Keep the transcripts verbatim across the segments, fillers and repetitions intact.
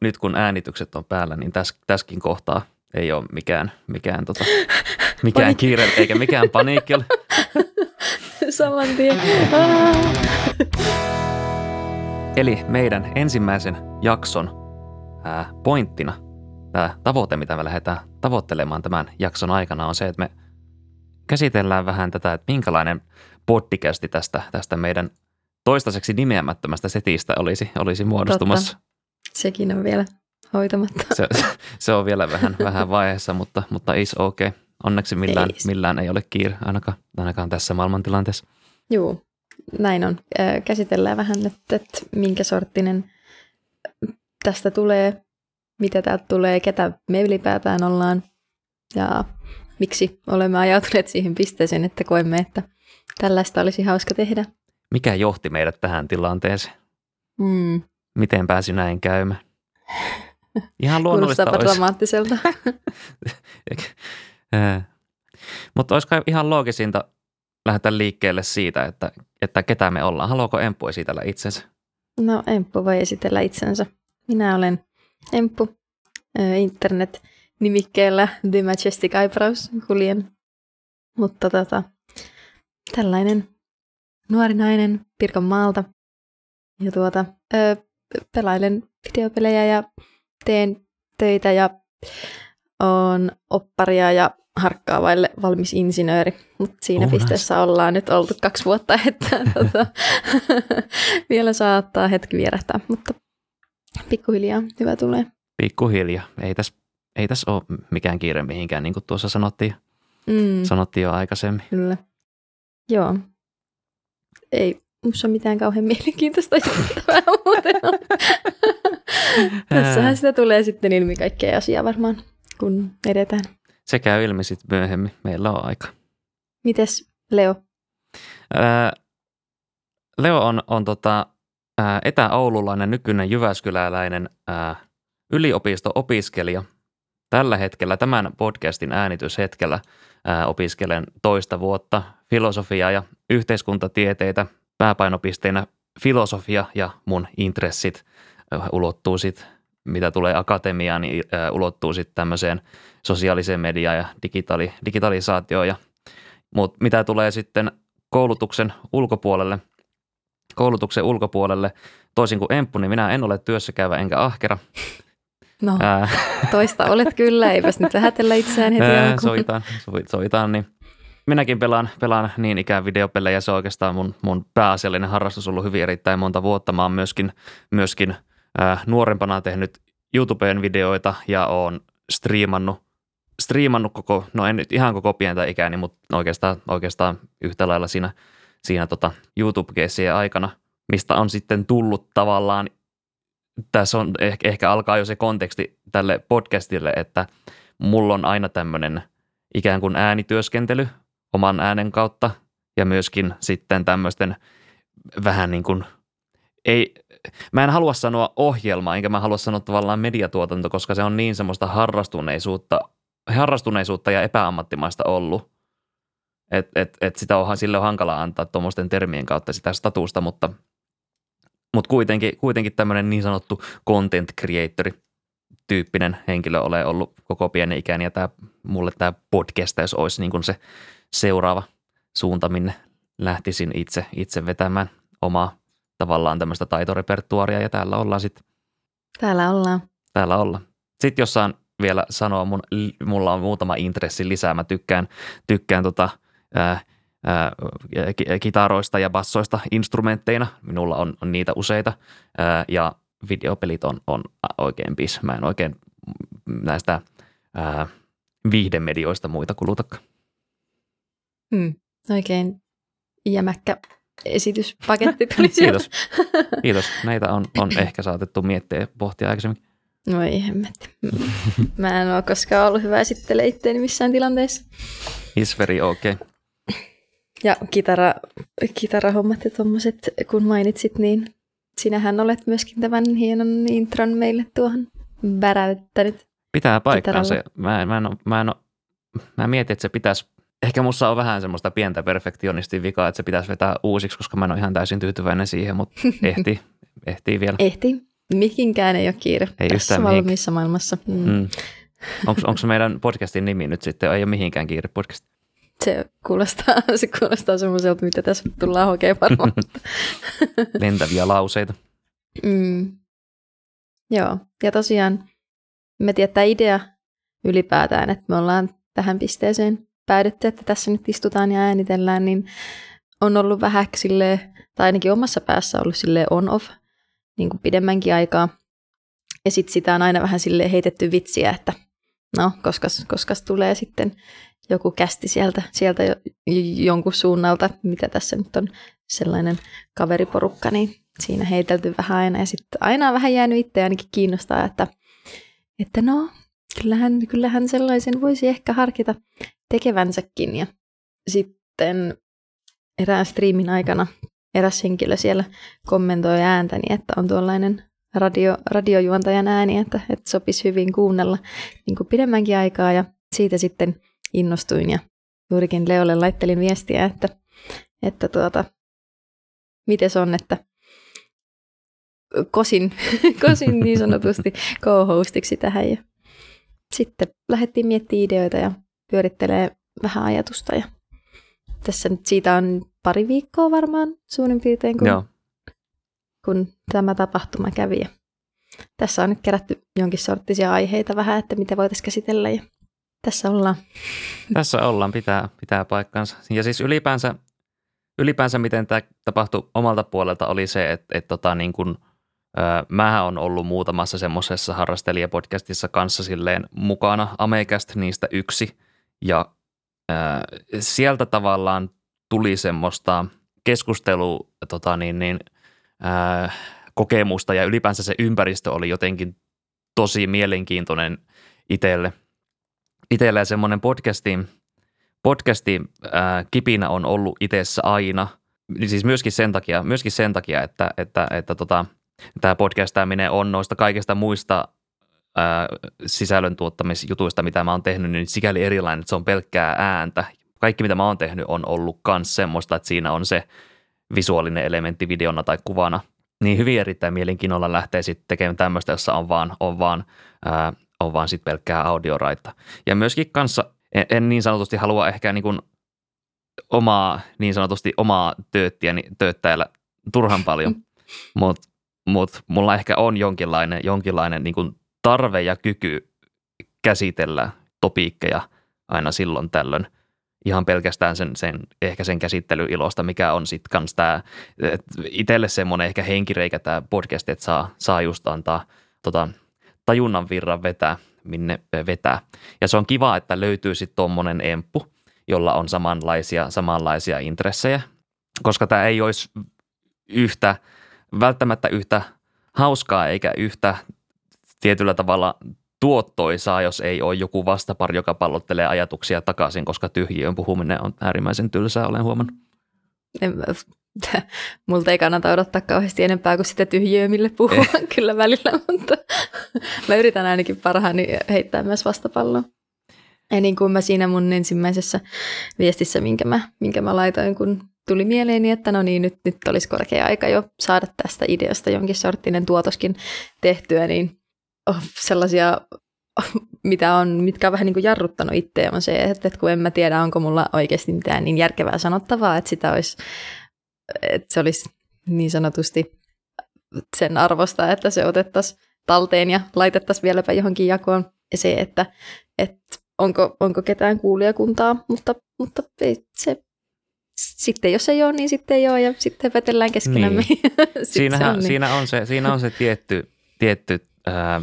nyt kun äänitykset on päällä, niin täs, tässäkin kohtaa ei ole mikään, mikään, tota, mikään kiire eikä mikään paniikki ole. Saman tien. Eli meidän ensimmäisen jakson ää, pointtina, tämä tavoite, mitä me lähdetään tavoittelemaan tämän jakson aikana, on se, että me käsitellään vähän tätä, että minkälainen podcasti tästä, tästä meidän toistaiseksi nimeämättömästä setistä olisi, olisi muodostumassa. Totta. Sekin on vielä hoitamatta. Se, se on vielä vähän, vähän vaiheessa, mutta, mutta is okei. Okay. Onneksi millään, millään ei ole kiire, ainakaan, ainakaan tässä maailmantilanteessa. Joo, näin on. Käsitellään vähän, että, että minkä sorttinen tästä tulee, mitä täältä tulee, ketä me ylipäätään ollaan ja miksi olemme ajautuneet siihen pisteeseen, että koemme, että tällaista olisi hauska tehdä. Mikä johti meidät tähän tilanteeseen? Mm. Miten pääsi näin käymään? Ihan luonnollista olisi. Kuulostaapa dramaattiselta. Mutta olisiko ihan loogisinta lähteä liikkeelle siitä, että, että ketä me ollaan. Haluaako Emppu esitellä itsensä? No Emppu voi esitellä itsensä. Minä olen Emppu, internet-nimikkeellä The Majestic Eyebrows kuljen. Mutta tota, tällainen nuori nainen Pirkanmaalta. Ja tuota, ö, pelailen videopelejä ja teen töitä ja olen opparia ja harkkaavaille valmis insinööri, mutta siinä oh, pisteessä nice. Ollaan nyt oltu kaksi vuotta, että tota, vielä saattaa hetki vierähtää, mutta pikkuhiljaa hyvä tulee. Pikkuhiljaa, ei tässä ei täs ole mikään kiire mihinkään, niin kuin tuossa sanottiin, mm. sanottiin jo aikaisemmin. Kyllä, joo. Ei minussa mitään kauhean mielenkiintoista jättävää muuten on. Tässähän sitä tulee sitten ilmi kaikkea asiaa varmaan, kun edetään. Se käy ilmi sitten myöhemmin. Meillä on aika. Mites Leo? Ää, Leo on, on tota, ää, etä-oululainen, nykyinen jyväskyläläinen ää, yliopisto-opiskelija. Tällä hetkellä, tämän podcastin äänityshetkellä ää, opiskelen toista vuotta filosofiaa ja yhteiskuntatieteitä. Pääpainopisteinä filosofia ja mun intressit ää, ulottuu sitten. Mitä tulee akatemiaan, niin ulottuu sitten tämmöiseen sosiaaliseen mediaan ja digitaali, digitalisaatioon. Mutta mitä tulee sitten koulutuksen ulkopuolelle, koulutuksen ulkopuolelle, toisin kuin Emppu, niin minä en ole työssäkäyvä enkä ahkera. No, Ää. toista olet kyllä, eipäs nyt vähätellä itseään heti alkuun. Soitaan, soitaan, niin. Minäkin pelaan, pelaan niin ikään videopelejä, ja se on oikeastaan mun, mun pääasiallinen harrastus ollut hyvin erittäin monta vuotta. Mä oon myöskin, myöskin Äh, nuorempana olen tehnyt YouTubeen videoita ja olen striimannut, striimannut koko, no en nyt ihan koko pientä ikäni, mutta oikeastaan, oikeastaan yhtä lailla siinä, siinä tota YouTube-keissien aikana, mistä on sitten tullut tavallaan, tässä on ehkä, ehkä alkaa jo se konteksti tälle podcastille, että mulla on aina tämmöinen ikään kuin äänityöskentely oman äänen kautta ja myöskin sitten tämmöisten vähän niin kuin ei, mä en halua sanoa ohjelmaa, enkä mä halua sanoa tavallaan mediatuotanto, koska se on niin semmoista harrastuneisuutta, harrastuneisuutta ja epäammattimaista ollut, että et, et sitä on, sille on hankala antaa tuommoisten termien kautta sitä statusta, mutta, mutta kuitenkin, kuitenkin tämmöinen niin sanottu content creatori tyyppinen henkilö olen ollut koko pienen ikäni, ja tää, mulle tämä podcast, jos olisi niin kuin se seuraava suunta, minne lähtisin itse, itse vetämään omaa tavallaan tämmöistä taitorepertuaaria, ja täällä ollaan sitten. Täällä ollaan. Täällä ollaan. Sitten jos saan vielä sanoa, mun, mulla on muutama intressi lisää. Mä tykkään, tykkään tota, ää, ää, kitaroista ja bassoista instrumentteina. Minulla on, on niitä useita. Ää, ja videopelit on, on oikein bis. Mä en oikein näistä ää, viihdemedioista muita kulutakaan. Mm, oikein jämäkkä esityspaketti tuli sieltä. Kiitos. Kiitos. Näitä on, on ehkä saatettu miettiä ja pohtia aikaisemmin. No ei hemmetti. Mä en ole koskaan ollut hyvä esittelee itteeni missään tilanteessa. It's very okay. Ja kitara, kitarahommat ja tommoset, kun mainitsit, niin sinähän olet myöskin tämän hienon intron meille tuohon väräyttänyt. Pitää paikkaansa. Mä, mä, en ole, mä, en ole, mä mietin, että se pitäisi. Ehkä musta on vähän semmoista pientä perfektionistin vikaa, että se pitäisi vetää uusiksi, koska mä en ole ihan täysin tyytyväinen siihen, mutta ehtii, ehtii vielä. Ehtii. Mihinkään ei ole kiire ei tässä valmiissa maailmassa. Mm. Mm. Onko meidän podcastin nimi nyt sitten? Ei ole mihinkään kiire podcast. Se kuulostaa, se kuulostaa semmoiselta, mitä tässä tullaan hokemaan varmaan. Lentäviä lauseita. Mm. Joo, ja tosiaan me tietää idea ylipäätään, että me ollaan tähän pisteeseen päädytty, että tässä nyt istutaan ja äänitellään, niin on ollut vähäksi silleen, tai ainakin omassa päässä ollut silleen on-off niin kuin pidemmänkin aikaa. Ja sitten sitä on aina vähän silleen heitetty vitsiä, että no, koskas, koskas tulee sitten joku kästi sieltä, sieltä jo, jonkun suunnalta, mitä tässä nyt on sellainen kaveriporukka, niin siinä heitelty vähän aina. Ja sitten aina on vähän jäänyt itse ainakin kiinnostaa, että, että no, kyllähän, kyllähän sellaisen voisi ehkä harkita tekevänsäkin. Ja sitten erään striimin aikana eräs henkilö siellä kommentoi ääntäni, että on tuollainen radio, radiojuontajan ääni, että, että sopisi hyvin kuunnella niin kuin pidemmänkin aikaa. Ja siitä sitten innostuin ja juurikin Leolle laittelin viestiä, että, että tuota, miten se on, että kosin, kosin niin sanotusti co-hostiksi tähän. Ja sitten lähdettiin miettimään ideoita ja pyörittelee vähän ajatusta. Ja tässä nyt siitä on pari viikkoa varmaan suurin piirtein, kun, kun tämä tapahtuma kävi. Ja tässä on nyt kerätty jonkin sorttisia aiheita vähän, että mitä voitaisiin käsitellä. Ja tässä ollaan. Tässä ollaan, pitää, pitää paikkansa. Ja siis ylipäänsä, ylipäänsä miten tämä tapahtui omalta puolelta oli se, että, että tota, niin kun, ää, mähän on ollut muutamassa semmoisessa harrastelijapodcastissa kanssa silleen mukana, Amecast niistä yksi. Ja ää, sieltä tavallaan tuli semmoista keskustelua, tota, niin, niin, ää, kokemusta ja ylipäänsä se ympäristö oli jotenkin tosi mielenkiintoinen itselle. Itsellä semmoinen podcasti, podcasti ää, kipinä on ollut itsessä aina, siis myöskin sen takia, myöskin sen takia että, että, että tota, tämä podcastaaminen on noista kaikista muista ää, sisällön tuottamisjutuista, mitä mä oon tehnyt, niin sikäli erilainen, että se on pelkkää ääntä. Kaikki, mitä mä oon tehnyt, on ollut myös semmoista, että siinä on se visuaalinen elementti videona tai kuvana. Niin hyvin erittäin mielenkiinnolla lähtee sitten tekemään tämmöistä, jossa on vaan, on vaan ää, on vaan sitten pelkkää audioraita. Ja myöskin kanssa en, en niin sanotusti halua ehkä niin kuin omaa, niin sanotusti omaa tööttiäni tööttäjällä turhan paljon, mutta mut, mulla ehkä on jonkinlainen, jonkinlainen niin kuin tarve ja kyky käsitellä topiikkeja aina silloin tällöin. Ihan pelkästään sen, sen, ehkä sen käsittelyilosta, mikä on sitten kans tämä, itselle semmoinen ehkä henkireikä tämä podcast, että saa, saa just antaa tota, tajunnan virran vetää, minne vetää. Ja se on kiva, että löytyy sitten tuommoinen emppu, jolla on samanlaisia, samanlaisia intressejä, koska tämä ei olisi yhtä, välttämättä yhtä hauskaa eikä yhtä tietyllä tavalla tuottoisaa, jos ei ole joku vastapari, joka pallottelee ajatuksia takaisin, koska tyhjiön puhuminen on äärimmäisen tylsää, olen huomannut. Multa ei kannata odottaa kauheasti enempää kuin sitä tyhjiöä, mille puhua eh. kyllä välillä, mutta mä yritän ainakin parhaani heittää myös vastapalloa. Ja niin kuin mä siinä mun ensimmäisessä viestissä, minkä mä, minkä mä laitoin, kun tuli mieleeni, että no niin, nyt, nyt olisi korkea aika jo saada tästä ideasta jonkin sorttinen tuotoskin tehtyä, niin sellaisia, mitä on, mitkä on vähän niin kuin jarruttanut itseä, on se, että kun en mä tiedä, onko mulla oikeasti mitään niin järkevää sanottavaa, että sitä olisi, että se olisi niin sanotusti sen arvosta, että se otettaisiin talteen ja laitettaisiin vieläpä johonkin jakoon. Ja se, että, että onko, onko ketään kuulijakuntaa, mutta, mutta ei se. Sitten jos ei ole, niin sitten ei ole ja sitten vetellään keskenämme. Niin. Siinähän, on, niin. siinä, on se, siinä on se tietty, tietty, äh,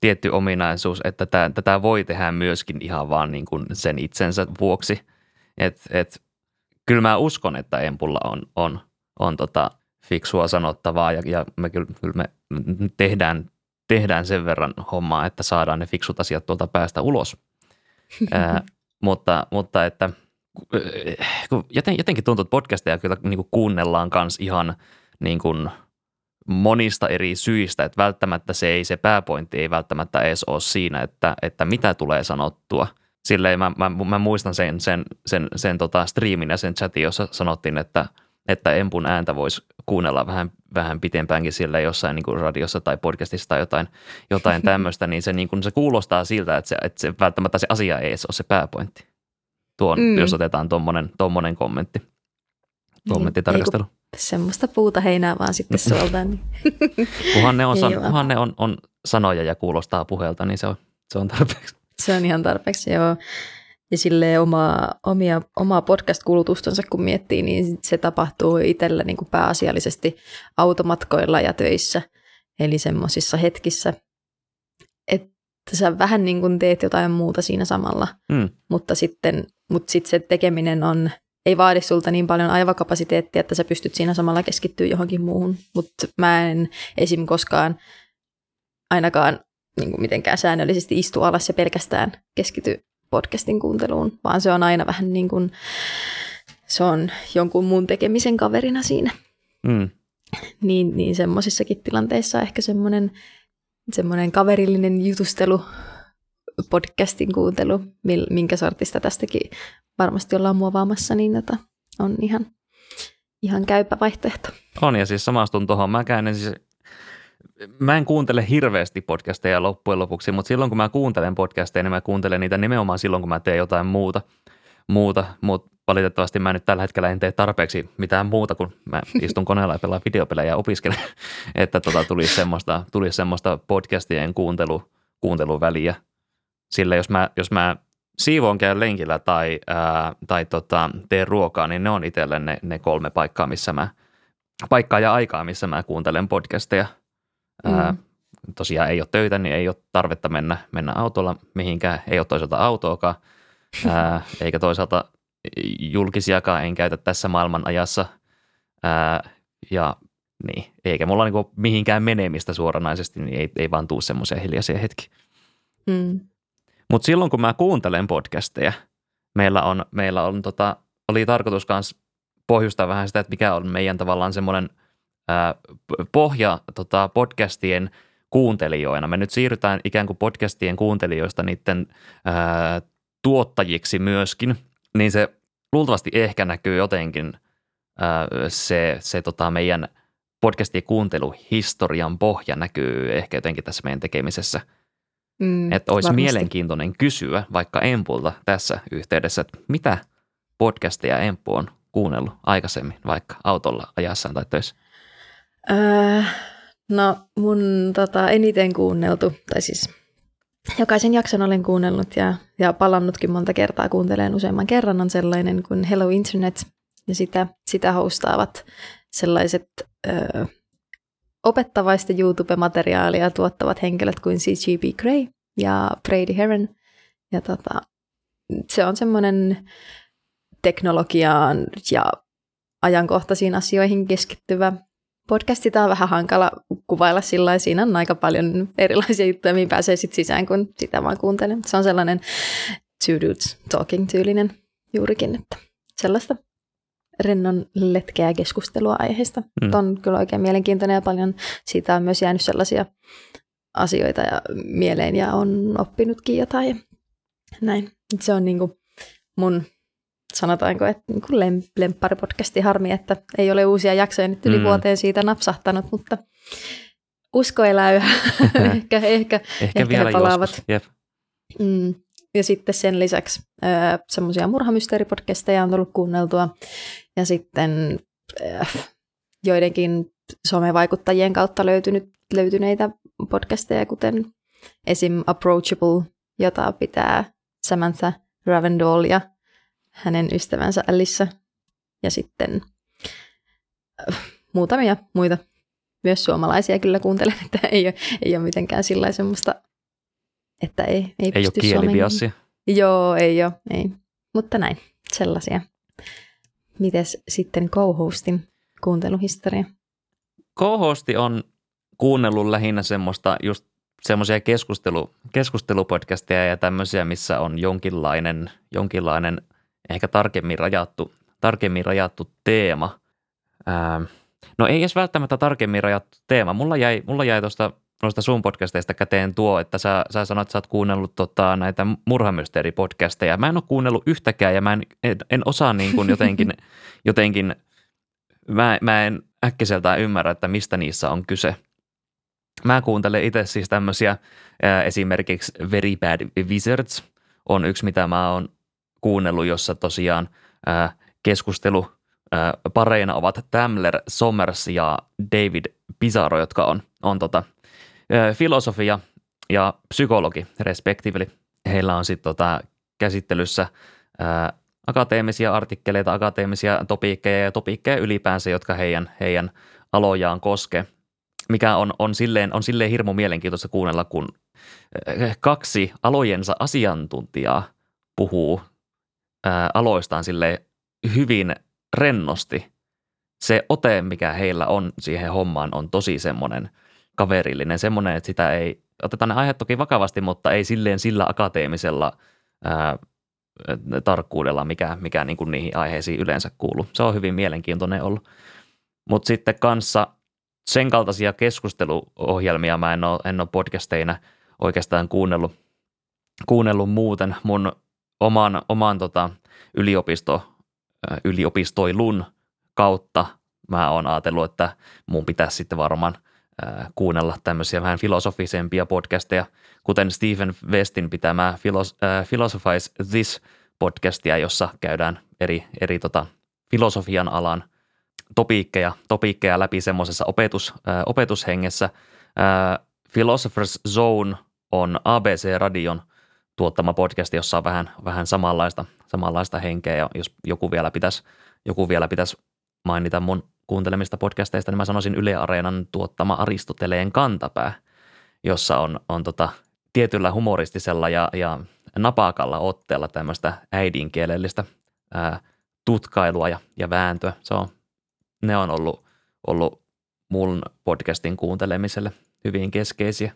tietty ominaisuus, että tää, tätä voi tehdä myöskin ihan vaan niin kuin sen itsensä vuoksi, että et, kyllä mä uskon, että Empulla on, on, on tota fiksua sanottavaa ja, ja me kyllä, kyllä me tehdään, tehdään sen verran hommaa, että saadaan ne fiksut asiat tuolta päästä ulos. Ää, mutta, mutta että joten, jotenkin tuntuu, että podcasteja kyllä niin kuin kuunnellaan kans ihan niin kuin monista eri syistä, että välttämättä se, ei, se pääpointti ei välttämättä edes ole siinä, että, että mitä tulee sanottua. Silleen mä, mä, mä muistan sen, sen, sen, sen tota striimin ja sen chatin, jossa sanottiin, että, että Empun ääntä voisi kuunnella vähän, vähän pitempäänkin siellä jossain niin kuin radiossa tai podcastissa tai jotain, jotain tämmöistä, niin, se, niin kuin, se kuulostaa siltä, että se, että se välttämättä se asia ei edes ole se pääpointti. Tuon, mm. jos otetaan tommonen, tommonen kommentti. Kommenttitarkastelu. Niin, semmoista puuta heinää vaan sitten suoltaan. Niin. Kunhan ne, on, kunhan ne on, on sanoja ja kuulostaa puheelta, niin se on, se on tarpeeksi. Se on ihan tarpeeksi, joo. Ja silleen omaa, omia, omaa podcast-kulutustansa kun miettii, niin se tapahtuu itsellä niin kuin pääasiallisesti automatkoilla ja töissä. Eli semmoisissa hetkissä, että sä vähän niin kuin teet jotain muuta siinä samalla, mm. mutta sitten mut sit se tekeminen on, ei vaadi sulta niin paljon aivokapasiteettia, että sä pystyt siinä samalla keskittyä johonkin muuhun. Mutta mä en esim. Koskaan ainakaan niin kuin mitenkään säännöllisesti istu alas ja pelkästään keskity podcastin kuunteluun, vaan se on aina vähän niin kuin, se on jonkun muun tekemisen kaverina siinä. Mm. Niin, niin semmoisissakin tilanteissa ehkä semmoinen, semmoinen kaverillinen jutustelu, podcastin kuuntelu, minkä sortista tästäkin varmasti ollaan muovaamassa, niin jota on ihan, ihan käypä vaihtoehto. On, ja siis samastun tuohon. Mä käyn siis Mä en kuuntele hirveästi podcasteja loppujen lopuksi, mutta silloin kun mä kuuntelen podcasteja, niin mä kuuntelen niitä nimenomaan silloin, kun mä teen jotain muuta, muuta. Mutta valitettavasti mä nyt tällä hetkellä en tee tarpeeksi mitään muuta, kun mä istun koneella ja pelaan videopelejä ja opiskelen, että tota tulisi semmoista, tulisi semmoista podcastien kuuntelu, kuunteluväliä. Sillä jos mä, jos mä siivoon, käyn lenkillä tai, ää, tai tota, teen ruokaa, niin ne on itselle ne, ne kolme paikkaa, missä mä, paikkaa ja aikaa, missä mä kuuntelen podcasteja. Mm. Ää, tosiaan ei ole töitä, niin ei ole tarvetta mennä, mennä autolla mihinkään. Ei ole toisaalta autoakaan, ää, eikä toisaalta julkisiakaan en käytä tässä maailman ajassa. Ää, ja niin, eikä mulla niinku mihinkään menemistä suoranaisesti, niin ei, ei vaan tule semmoisia hiljaisia hetkiä. Mm. Mutta silloin, kun mä kuuntelen podcasteja, meillä, on, meillä on, tota, oli tarkoitus kanssa pohjustaa vähän sitä, että mikä on meidän tavallaan semmoinen pohja tota, podcastien kuuntelijoina. Me nyt siirrytään ikään kuin podcastien kuuntelijoista niiden ää, tuottajiksi myöskin, niin se luultavasti ehkä näkyy jotenkin ää, se, se tota, meidän podcastien kuunteluhistorian pohja näkyy ehkä jotenkin tässä meidän tekemisessä. Mm, että olisi varmasti mielenkiintoinen kysyä vaikka Empulta tässä yhteydessä, että mitä podcasteja Emppu on kuunnellut aikaisemmin vaikka autolla ajassaan tai töissä? Öö, no mun tota, eniten kuunneltu, tai siis jokaisen jakson olen kuunnellut ja, ja palannutkin monta kertaa kuunteleen useamman kerran, on sellainen kuin Hello Internet, ja sitä, sitä hostaavat sellaiset öö, opettavaista YouTube-materiaalia tuottavat henkilöt kuin C G B Grey ja Brady Heron, ja tota, se on semmoinen teknologiaan ja ajankohtaisiin asioihin keskittyvä podcasti. Tämä on vähän hankala kuvailla sillä lailla. Siinä on aika paljon erilaisia juttuja, mihin pääsee sit sisään, kun sitä vaan kuuntelee. Se on sellainen two dudes talking-tyylinen juurikin, että sellaista rennon letkeä keskustelua aiheesta. Mm. On kyllä oikein mielenkiintoinen ja paljon siitä on myös jäänyt sellaisia asioita ja mieleen ja on oppinutkin jotain ja näin. Se on niin kuin mun, sanotaanko, että niin kuin lempparipodcasti. Harmi, että ei ole uusia jaksoja nyt yli mm. vuoteen siitä napsahtanut, mutta usko elää yhä. ehkä, ehkä, ehkä, ehkä ne palaavat. Yep. Mm. Ja sitten sen lisäksi äh, semmoisia murhamysteeripodcasteja on tullut kuunneltua. Ja sitten äh, joidenkin somevaikuttajien kautta löytynyt, löytyneitä podcasteja, kuten esim. Approachable, jota pitää Samantha Ravendall ja hänen ystävänsä Alice, ja sitten muutamia muita. Myös suomalaisia kyllä kuuntelen, että ei ole, ei ole mitenkään sillä semmoista, että ei, ei, ei pysty suomeen. Ei ole kielibiasia. Joo, ei ole. Ei. Mutta näin, sellaisia. Mites sitten co-hostin kuunteluhistoria? Co-hosti on kuunnellut lähinnä semmoista, just semmoisia keskustelu, keskustelupodcasteja ja tämmöisiä, missä on jonkinlainen, jonkinlainen ehkä tarkemmin rajattu, tarkemmin rajattu teema. Ää, no ei edes välttämättä tarkemmin rajattu teema. Mulla jäi, mulla jäi tuosta noista sun podcasteista käteen tuo, että sä, sä sanoit, että sä oot kuunnellut tota, näitä murhamysteeripodcasteja. Mä en ole kuunnellut yhtäkään ja mä en, en, en osaa niin kuin jotenkin, jotenkin mä, mä en äkkiseltään ymmärrä, että mistä niissä on kyse. Mä kuuntelen itse siis tämmöisiä, esimerkiksi Very Bad Wizards on yksi, mitä mä oon kuunnellut, jossa tosiaan keskustelu pareina ovat Tamler Sommers ja David Pizarro, jotka on, on tota, filosofia ja psykologi respektiiveli. Heillä on sitten tota käsittelyssä ää, akateemisia artikkeleita, akateemisia topiikkeja ja topiikkeja ylipäänsä, jotka heidän, heidän alojaan koske, mikä on, on, silleen, on silleen hirmu mielenkiintoista kuunnella, kun kaksi alojensa asiantuntijaa puhuu ää, aloistaan silleen hyvin rennosti. Se ote, mikä heillä on siihen hommaan, on tosi semmoinen kaverillinen, semmoinen, että sitä ei, otetaan ne aiheet toki vakavasti, mutta ei silleen sillä akateemisella ää, tarkkuudella, mikä, mikä niin kuin niihin aiheisiin yleensä kuuluu. Se on hyvin mielenkiintoinen ollut. Mutta sitten kanssa sen kaltaisia keskusteluohjelmia mä en ole, en ole podcasteina oikeastaan kuunnellut, kuunnellut muuten. Mun oman, oman tota, yliopisto, yliopistoilun kautta mä oon ajatellut, että mun pitäisi sitten varmaan kuunnella tämmöisiä vähän filosofisempia podcasteja, kuten Stephen Westin pitämää Philos- äh, Philosophize This-podcastia, jossa käydään eri, eri tota, filosofian alan topiikkeja, topiikkeja läpi semmoisessa opetus, äh, opetushengessä. Äh, Philosopher's Zone on A B C-radion tuottama podcast, jossa on vähän, vähän samanlaista, samanlaista henkeä, ja jos joku vielä pitäisi, joku vielä pitäisi mainita mun kuuntelemista podcasteista, niin mä sanoisin Yle Areenan tuottama Aristoteleen kantapää, jossa on, on tota, tietyllä humoristisella ja, ja napakalla otteella tämmöistä äidinkielellistä ää, tutkailua ja, ja vääntöä. Se on, ne on ollut, ollut mun podcastin kuuntelemiselle hyvin keskeisiä.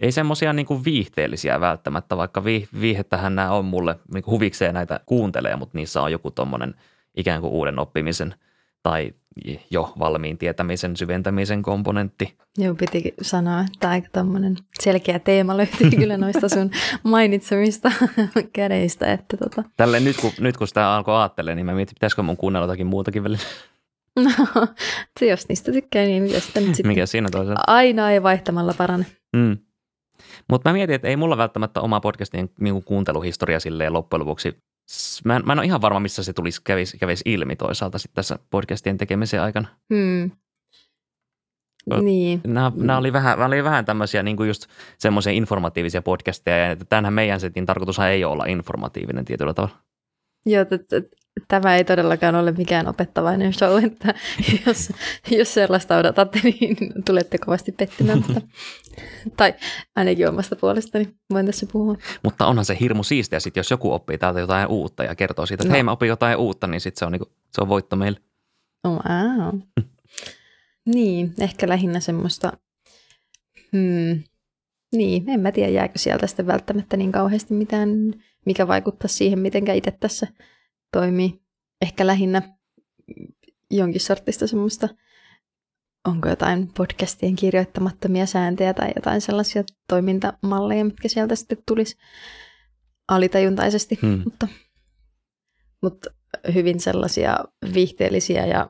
Ei semmoisia niinku viihteellisiä välttämättä, vaikka vi, viihettähän nämä on mulle, niinku huvikseen näitä kuuntelee, mutta niissä on joku tommonen ikään kuin uuden oppimisen tai jo valmiin tietämisen, syventämisen komponentti. Joo, pitikin sanoa, että aika tommonen selkeä teema löytyy kyllä noista sun mainitsemista kädeistä. Että tota. Tälle nyt kun, nyt kun sitä alkoi ajattelemaan, niin mä mietin, pitäisikö mun kuunnella jotakin muutakin välillä. No, jos niistä tykkää, niin mitä sitä nyt sitten. Mikä siinä toisaalta? Aina ei vaihtamalla parane. Mm. Mutta mä mietin, että ei mulla välttämättä oma podcastin niinku kuunteluhistoria silleen loppujen lopuksi. Mä en, mä en ole ihan varma, missä se tulisi kävisi, kävisi ilmi toisaalta sitten tässä podcastien tekemisen aikana. Hmm. Niin. Nämä, nämä oli vähän, vähän tämmöisiä niin kuin just semmoisia informatiivisia podcasteja. Tämähän meidän setin tarkoitushan ei ole olla informatiivinen tietyllä tavalla. Joo, tämä ei todellakaan ole mikään opettavainen show, että jos, jos sellaista odotatte, niin tulette kovasti pettymään. Tai ainakin omasta puolestani voin tässä puhua. Mutta onhan se hirmu siistiä, sit jos joku oppii täältä jotain uutta ja kertoo siitä, että no, hei, mä opin jotain uutta, niin sit se on, niinku, se on voitto meille. Wow. Niin, ehkä lähinnä semmoista, hmm. niin, en mä tiedä, jääkö sieltä sitten välttämättä niin kauheasti mitään, mikä vaikuttaa siihen, mitenkä itse tässä toimii. Ehkä lähinnä jonkin sortista semmoista, onko jotain podcastien kirjoittamattomia sääntöjä tai jotain sellaisia toimintamalleja, mitkä sieltä sitten tulisi alitajuntaisesti, hmm. mutta, mutta hyvin sellaisia viihteellisiä ja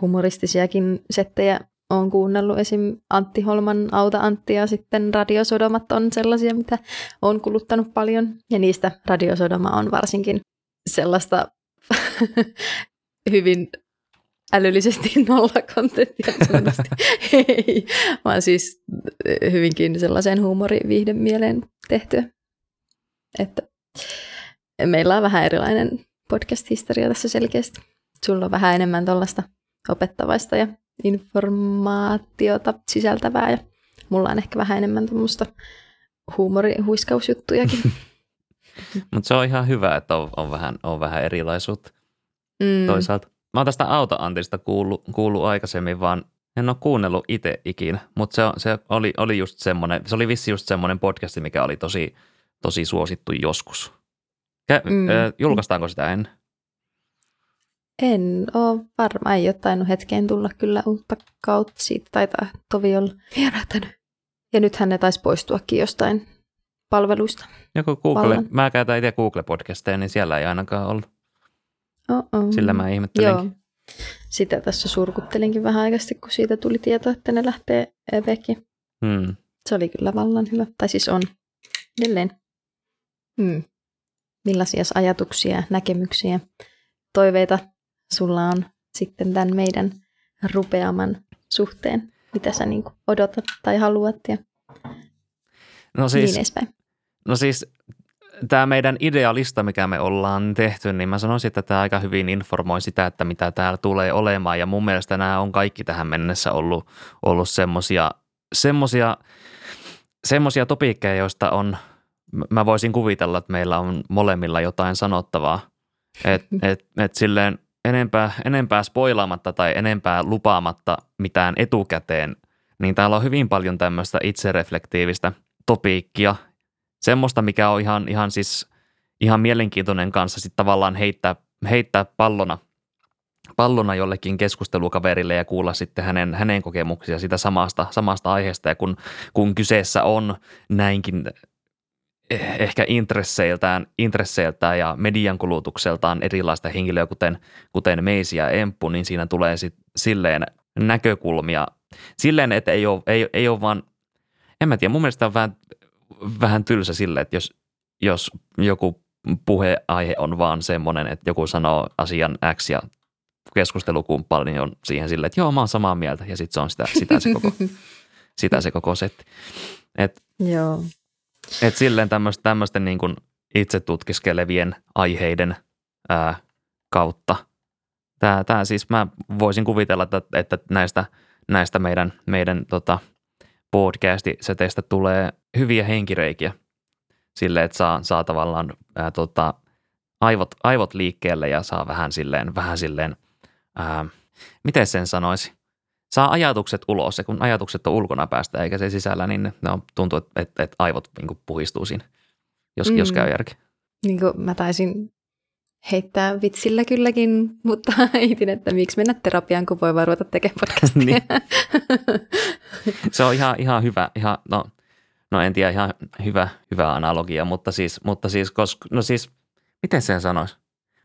humoristisiakin settejä olen kuunnellut. Esim. Antti Holman Auta Antti ja sitten Radiosodomat on sellaisia, mitä olen kuluttanut paljon, ja niistä Radiosodoma on varsinkin sellaista hyvin älyllisesti nollakontenttia sanotusti. Hei, vaan siis hyvinkin sellaiseen huumoriviihden mieleen tehtyä. Että meillä on vähän erilainen podcast-historia tässä selkeästi. Sulla on vähän enemmän tuollaista opettavaista ja informaatiota sisältävää, ja mulla on ehkä vähän enemmän tuommoista huumorihuiskausjuttujakin. Mutta se on ihan hyvä, että on, on, vähän, on vähän erilaisuutta mm. toisaalta. Mä oon tästä Auta Antista kuullut, kuullut aikaisemmin, vaan en ole kuunnellut itse ikinä. Mutta se, se oli, oli just semmoinen, se oli vissi just semmoinen podcasti, mikä oli tosi, tosi suosittu joskus. Kä, mm. ö, julkaistaanko sitä ennen? En ole varma. Ei ole tainnut hetkeen tulla kyllä uutta kautta. Siitä taitaa tovi olla vierahtanut. Ja nythän ne taisi poistuakin jostain palveluista. Joku Google, mä käytän itse Google-podcasteja, niin siellä ei ainakaan ollut. Oh-oh. Sillä mä ihmettelinkin. Joo. sitä tässä surkuttelinkin vähän aikaisesti, kun siitä tuli tieto, että ne lähtee vekin. Hmm. Se oli kyllä vallan hyvä. Tai siis on edelleen. Hmm. Millaisia ajatuksia, näkemyksiä, toiveita sulla on sitten tämän meidän rupeaman suhteen? Mitä sä niin kuin odotat tai haluat ja no siis, niin edespäin. No siis tämä meidän idealista, mikä me ollaan tehty, niin mä sanoisin, että tämä aika hyvin informoi sitä, että mitä täällä tulee olemaan. Ja mun mielestä nämä on kaikki tähän mennessä ollut, ollut semmoisia semmosia, semmosia topiikkeja, joista on, mä voisin kuvitella, että meillä on molemmilla jotain sanottavaa. Että et, et silleen enempää, enempää spoilaamatta tai enempää lupaamatta mitään etukäteen, niin täällä on hyvin paljon tämmöistä itsereflektiivistä topiikkia. Semmoista, mikä on ihan, ihan, siis, ihan mielenkiintoinen kanssa sitten tavallaan heittää, heittää pallona, pallona jollekin keskustelukaverille ja kuulla sitten hänen, hänen kokemuksia sitä samasta, samasta aiheesta. Ja kun, kun kyseessä on näinkin ehkä intresseiltään, intresseiltään ja median kulutukseltaan erilaista henkilöä, kuten, kuten Meisi ja Emppu, niin siinä tulee sitten silleen näkökulmia. Silleen, että ei ole, ei, ei ole vaan, en mä tiedä, mun mielestä on vähän... Vähän tylsä sille, että jos, jos joku puheaihe on vaan semmoinen, että joku sanoo asian X ja keskustelukumppani niin on siihen silleen, että joo, mä oon samaa mieltä ja sitten se on sitä, sitä, se koko, sitä se koko setti. Et, joo. Et silleen tämmöisten niin kuin itse tutkiskelevien aiheiden ää, kautta. Tää, tää siis mä voisin kuvitella, että, että näistä, näistä meidän, meidän tota, podcast-seteistä tulee hyviä henkireikiä silleen, että saa, saa tavallaan ää, tota, aivot, aivot liikkeelle ja saa vähän silleen, vähän silleen ää, miten sen sanoisi, saa ajatukset ulos ja kun ajatukset on ulkona päästä eikä se sisällä, niin ne, ne on, tuntuu, että et, et aivot niin puhistuu siinä, jos, mm. jos käy järki. Niin kuin mä taisin heittää vitsillä kylläkin, mutta heitin, että miksi mennä terapiaan, kun voi vaan ruveta tekemään podcastia. Niin. Se on ihan, ihan hyvä, ihan, no, no en tiedä, ihan hyvä, hyvä analogia, mutta siis, mutta siis, koska, no siis, miten sen sanoisi?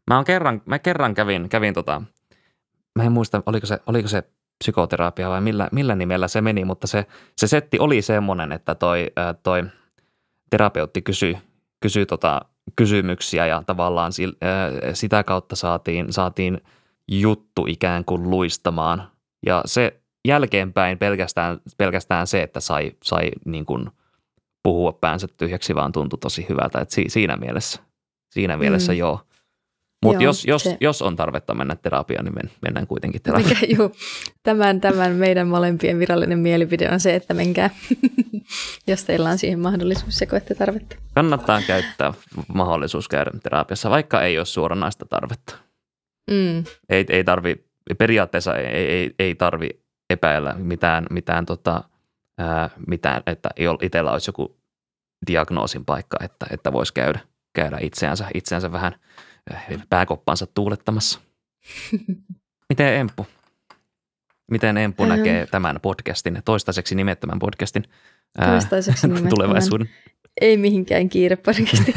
Mä on kerran, mä kerran kävin, kävin tota, mä en muista, oliko se, oliko se psykoterapia vai millä, millä nimellä se meni, mutta se, se setti oli semmoinen, että toi, toi terapeutti kysyi, kysyi tota, kysymyksiä ja tavallaan sitä kautta saatiin, saatiin juttu ikään kuin luistamaan. Ja se jälkeenpäin pelkästään, pelkästään se, että sai, sai niin kuin puhua päänsä tyhjäksi, vaan tuntui tosi hyvältä. Et si, siinä mielessä, siinä mielessä mm. joo. Mutta jos, jos, jos on tarvetta mennä terapiaan, niin men, mennään kuitenkin terapiaan. Mikä, juu, tämän, tämän meidän molempien virallinen mielipide on se, että menkää, jos teillä on siihen mahdollisuus ja koette tarvetta. Kannattaa käyttää mahdollisuus käydä terapiassa, vaikka ei ole suoranaista tarvetta. Mm. Ei, ei tarvi, periaatteessa ei, ei, ei tarvi epäillä mitään, mitään, tota, ää, mitään että itsellä olisi joku diagnoosin paikka, että, että voisi käydä, käydä itseänsä, itseänsä vähän pääkoppansa tuulettamassa. Miten Emppu? Miten Emppu ähm. näkee tämän podcastin, toistaiseksi nimettömän podcastin toistaiseksi nimettömän. tulevaisuuden? Ei mihinkään kiire podcastin.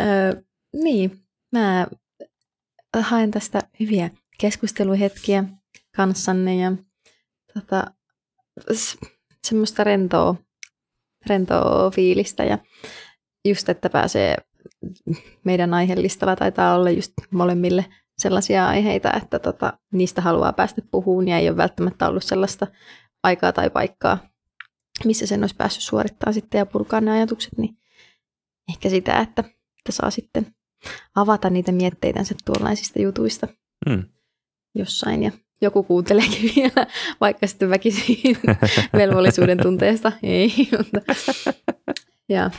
Ö, niin, mä haen tästä hyviä keskusteluhetkiä kanssanne ja tota, semmoista rentoa, rentoa fiilistä ja just, että pääsee meidän aihelistalla taitaa olla just molemmille sellaisia aiheita, että tota, niistä haluaa päästä puhumaan ja ei ole välttämättä ollut sellaista aikaa tai paikkaa, missä sen olisi päässyt suorittamaan sitten ja purkaa ne ajatukset, niin ehkä sitä, että, että saa sitten avata niitä mietteitänsä tuollaisista jutuista mm. jossain ja joku kuunteleekin vielä, vaikka sitten väkisin velvollisuuden tunteesta, ei, mutta ja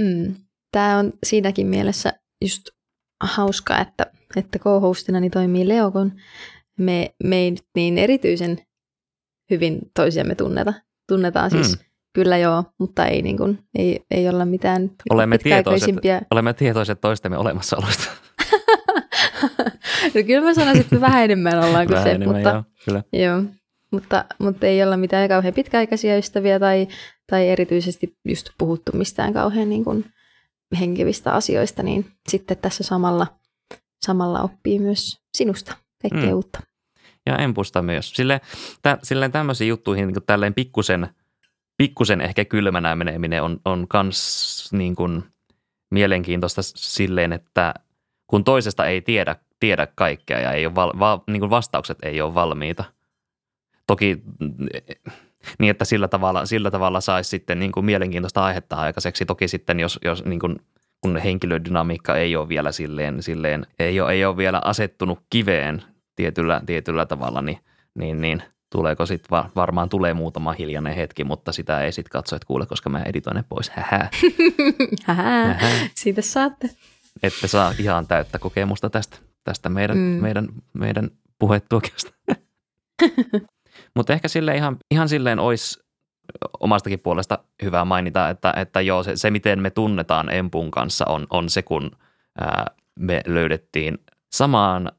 mm. Tämä on siinäkin mielessä just hauska, että, että co-hostinani toimii Leo, kun me, me ei nyt niin erityisen hyvin toisiamme tunneta. Tunnetaan siis mm. kyllä joo, mutta ei, niin kuin, ei, ei olla mitään olemme pitkäaikaisimpia. Tietoiset, olemme tietoiset toistemme olemassaolosta. No kyllä mä sanoisin, että vähän enemmän ollaan kuin se, mutta, joo, kyllä. Joo, mutta, mutta ei olla mitään kauhean pitkäaikaisia ystäviä tai, tai erityisesti just puhuttu mistään kauhean niin kuin henkevistä asioista, niin sitten tässä samalla, samalla oppii myös sinusta kaikkea mm. uutta. Ja Empusta myös. Silleen, tä, silleen tämmöisiin juttuihin niin tälleen pikkusen, pikkusen ehkä kylmänä meneminen on, on kans niin kuin mielenkiintoista silleen, että kun toisesta ei tiedä, tiedä kaikkea ja ei ole val, va, niin kuin vastaukset ei ole valmiita. Toki niin, että sillä tavalla, sillä tavalla saisi sitten niin kuin mielenkiintoista aihetta aikaiseksi. Toki sitten, jos, jos niin kuin, kun henkilödynamiikka ei ole vielä silleen, silleen ei, ole, ei ole vielä asettunut kiveen tietyllä, tietyllä tavalla, niin, niin, niin tuleeko sitten va- varmaan tulee muutama hiljainen hetki, mutta sitä ei sitten katso, että kuule, koska mä editoin ne pois. Hähä. Hähä. Siitä saatte. Että saa ihan täyttä kokemusta tästä, tästä meidän, mm. meidän, meidän puhetuokiosta. Mutta ehkä sille ihan, ihan silleen olisi omastakin puolesta hyvä mainita, että, että joo, se, se miten me tunnetaan Empun kanssa on, on se, kun ää, me löydettiin samaan ä,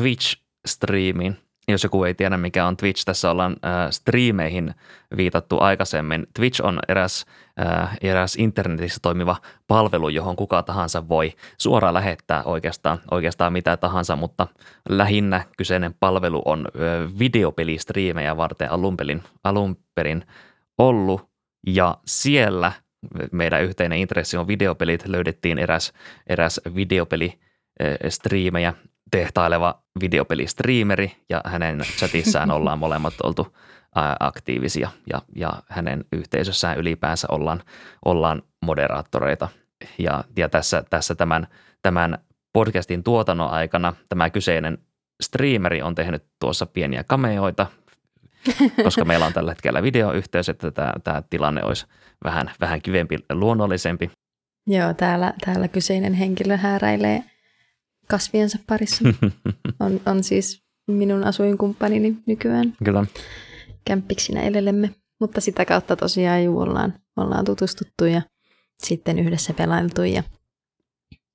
Twitch-striimiin. Jos joku ei tiedä, mikä on Twitch, tässä ollaan ä, striimeihin viitattu aikaisemmin. Twitch on eräs, ä, eräs internetissä toimiva palvelu, johon kuka tahansa voi suoraan lähettää oikeastaan, oikeastaan mitä tahansa, mutta lähinnä kyseinen palvelu on ä, videopelistriimejä varten alunperin, alunperin ollut, ja siellä meidän yhteinen intressi on videopelit. Löydettiin eräs, eräs videopelistriimejä tehtaileva videopelistriimeri, ja hänen chatissään ollaan molemmat oltu aktiivisia, ja, ja hänen yhteisössään ylipäänsä ollaan, ollaan moderaattoreita. Ja, ja tässä, tässä tämän, tämän podcastin tuotannon aikana tämä kyseinen striimeri on tehnyt tuossa pieniä cameoita, koska meillä on tällä hetkellä videoyhteys, että tämä, tämä tilanne olisi vähän, vähän kivempi, luonnollisempi. Joo, täällä, täällä kyseinen henkilö hääräilee kasviensa parissa. On, on siis minun asuinkumppanini nykyään. Kyllä. Kämppiksinä elelemme, mutta sitä kautta tosiaan juu ollaan, ollaan tutustuttu ja sitten yhdessä pelailtu ja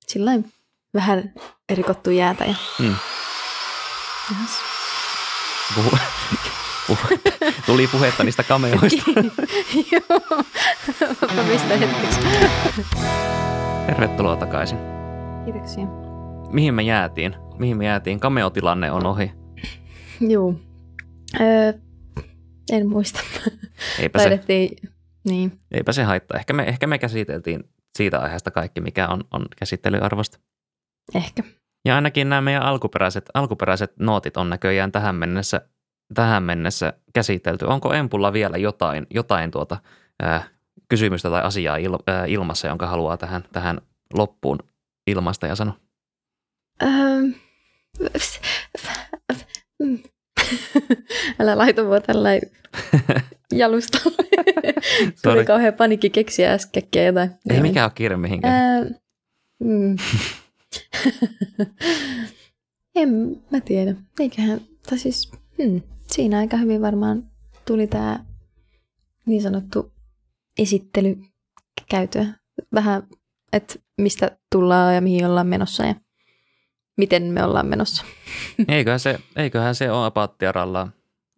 sillain vähän rikottu jäätä. Ja... Mm. Yes. Tuli puhetta niistä cameoista. Joo, mä pistän hetkeksi. Tervetuloa takaisin. Kiitoksia. Mihin me jäätiin? Mihin me jäätiin? Cameo-tilanne on ohi. Joo. Öö, en muista. Eipä se, niin. Eipä se haittaa. Ehkä me, ehkä me käsiteltiin siitä aiheesta kaikki, mikä on, on käsittelyarvosta. Ehkä. Ja ainakin nämä meidän alkuperäiset, alkuperäiset nootit on näköjään tähän mennessä tähän mennessä käsitelty. Onko Empulla vielä jotain, jotain tuota, ää, kysymystä tai asiaa il, ää, ilmassa, jonka haluaa tähän, tähän loppuun ilmaista ja sanoa? Ähm. Älä laita mua tällain jalustalle. Tuli kauhean panikki keksiä äskeäkkiä jotain. Ei mikään ole kiire mihinkään. Ähm. Mm. En mä tiedä. Eiköhän, tai siis... Hmm. Siinä aika hyvin varmaan tuli tämä niin sanottu esittely käytyä. Vähän, että mistä tullaan ja mihin ollaan menossa ja miten me ollaan menossa. Eiköhän se, eiköhän se ole apaattiaralla,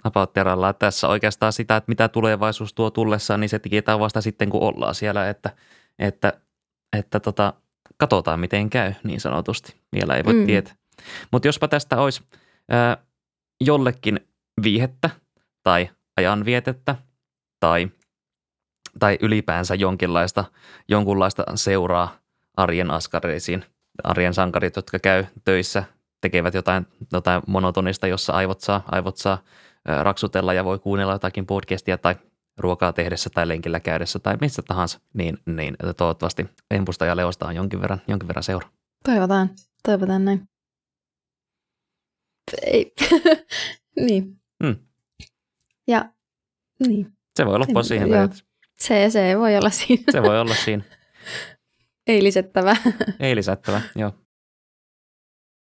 apaattiaralla. Tässä oikeastaan sitä, että mitä tulevaisuus tuo tullessaan, niin se tikitään vasta sitten, kun ollaan siellä, että, että, että tota, katsotaan miten käy niin sanotusti. Vielä ei voi mm. tietää. Mutta jospa tästä olisi... Äh, jollekin viihettä tai ajanvietettä tai, tai ylipäänsä jonkinlaista, jonkunlaista seuraa arjen askareisiin. Arjen sankarit, jotka käy töissä, tekevät jotain, jotain monotonista, jossa aivot saa, aivot saa raksutella ja voi kuunnella jotakin podcastia tai ruokaa tehdessä tai lenkillä käydessä tai missä tahansa, niin, niin toivottavasti Empusta ja Leosta on jonkin verran, jonkin verran seuraa. Toivotaan, toivotaan näin. Ei. Niin. Mm. Ja, niin. Se voi loppua se, siihen. Se, se voi olla siinä. Se voi olla siinä. Ei lisättävää. Ei lisättävää, joo.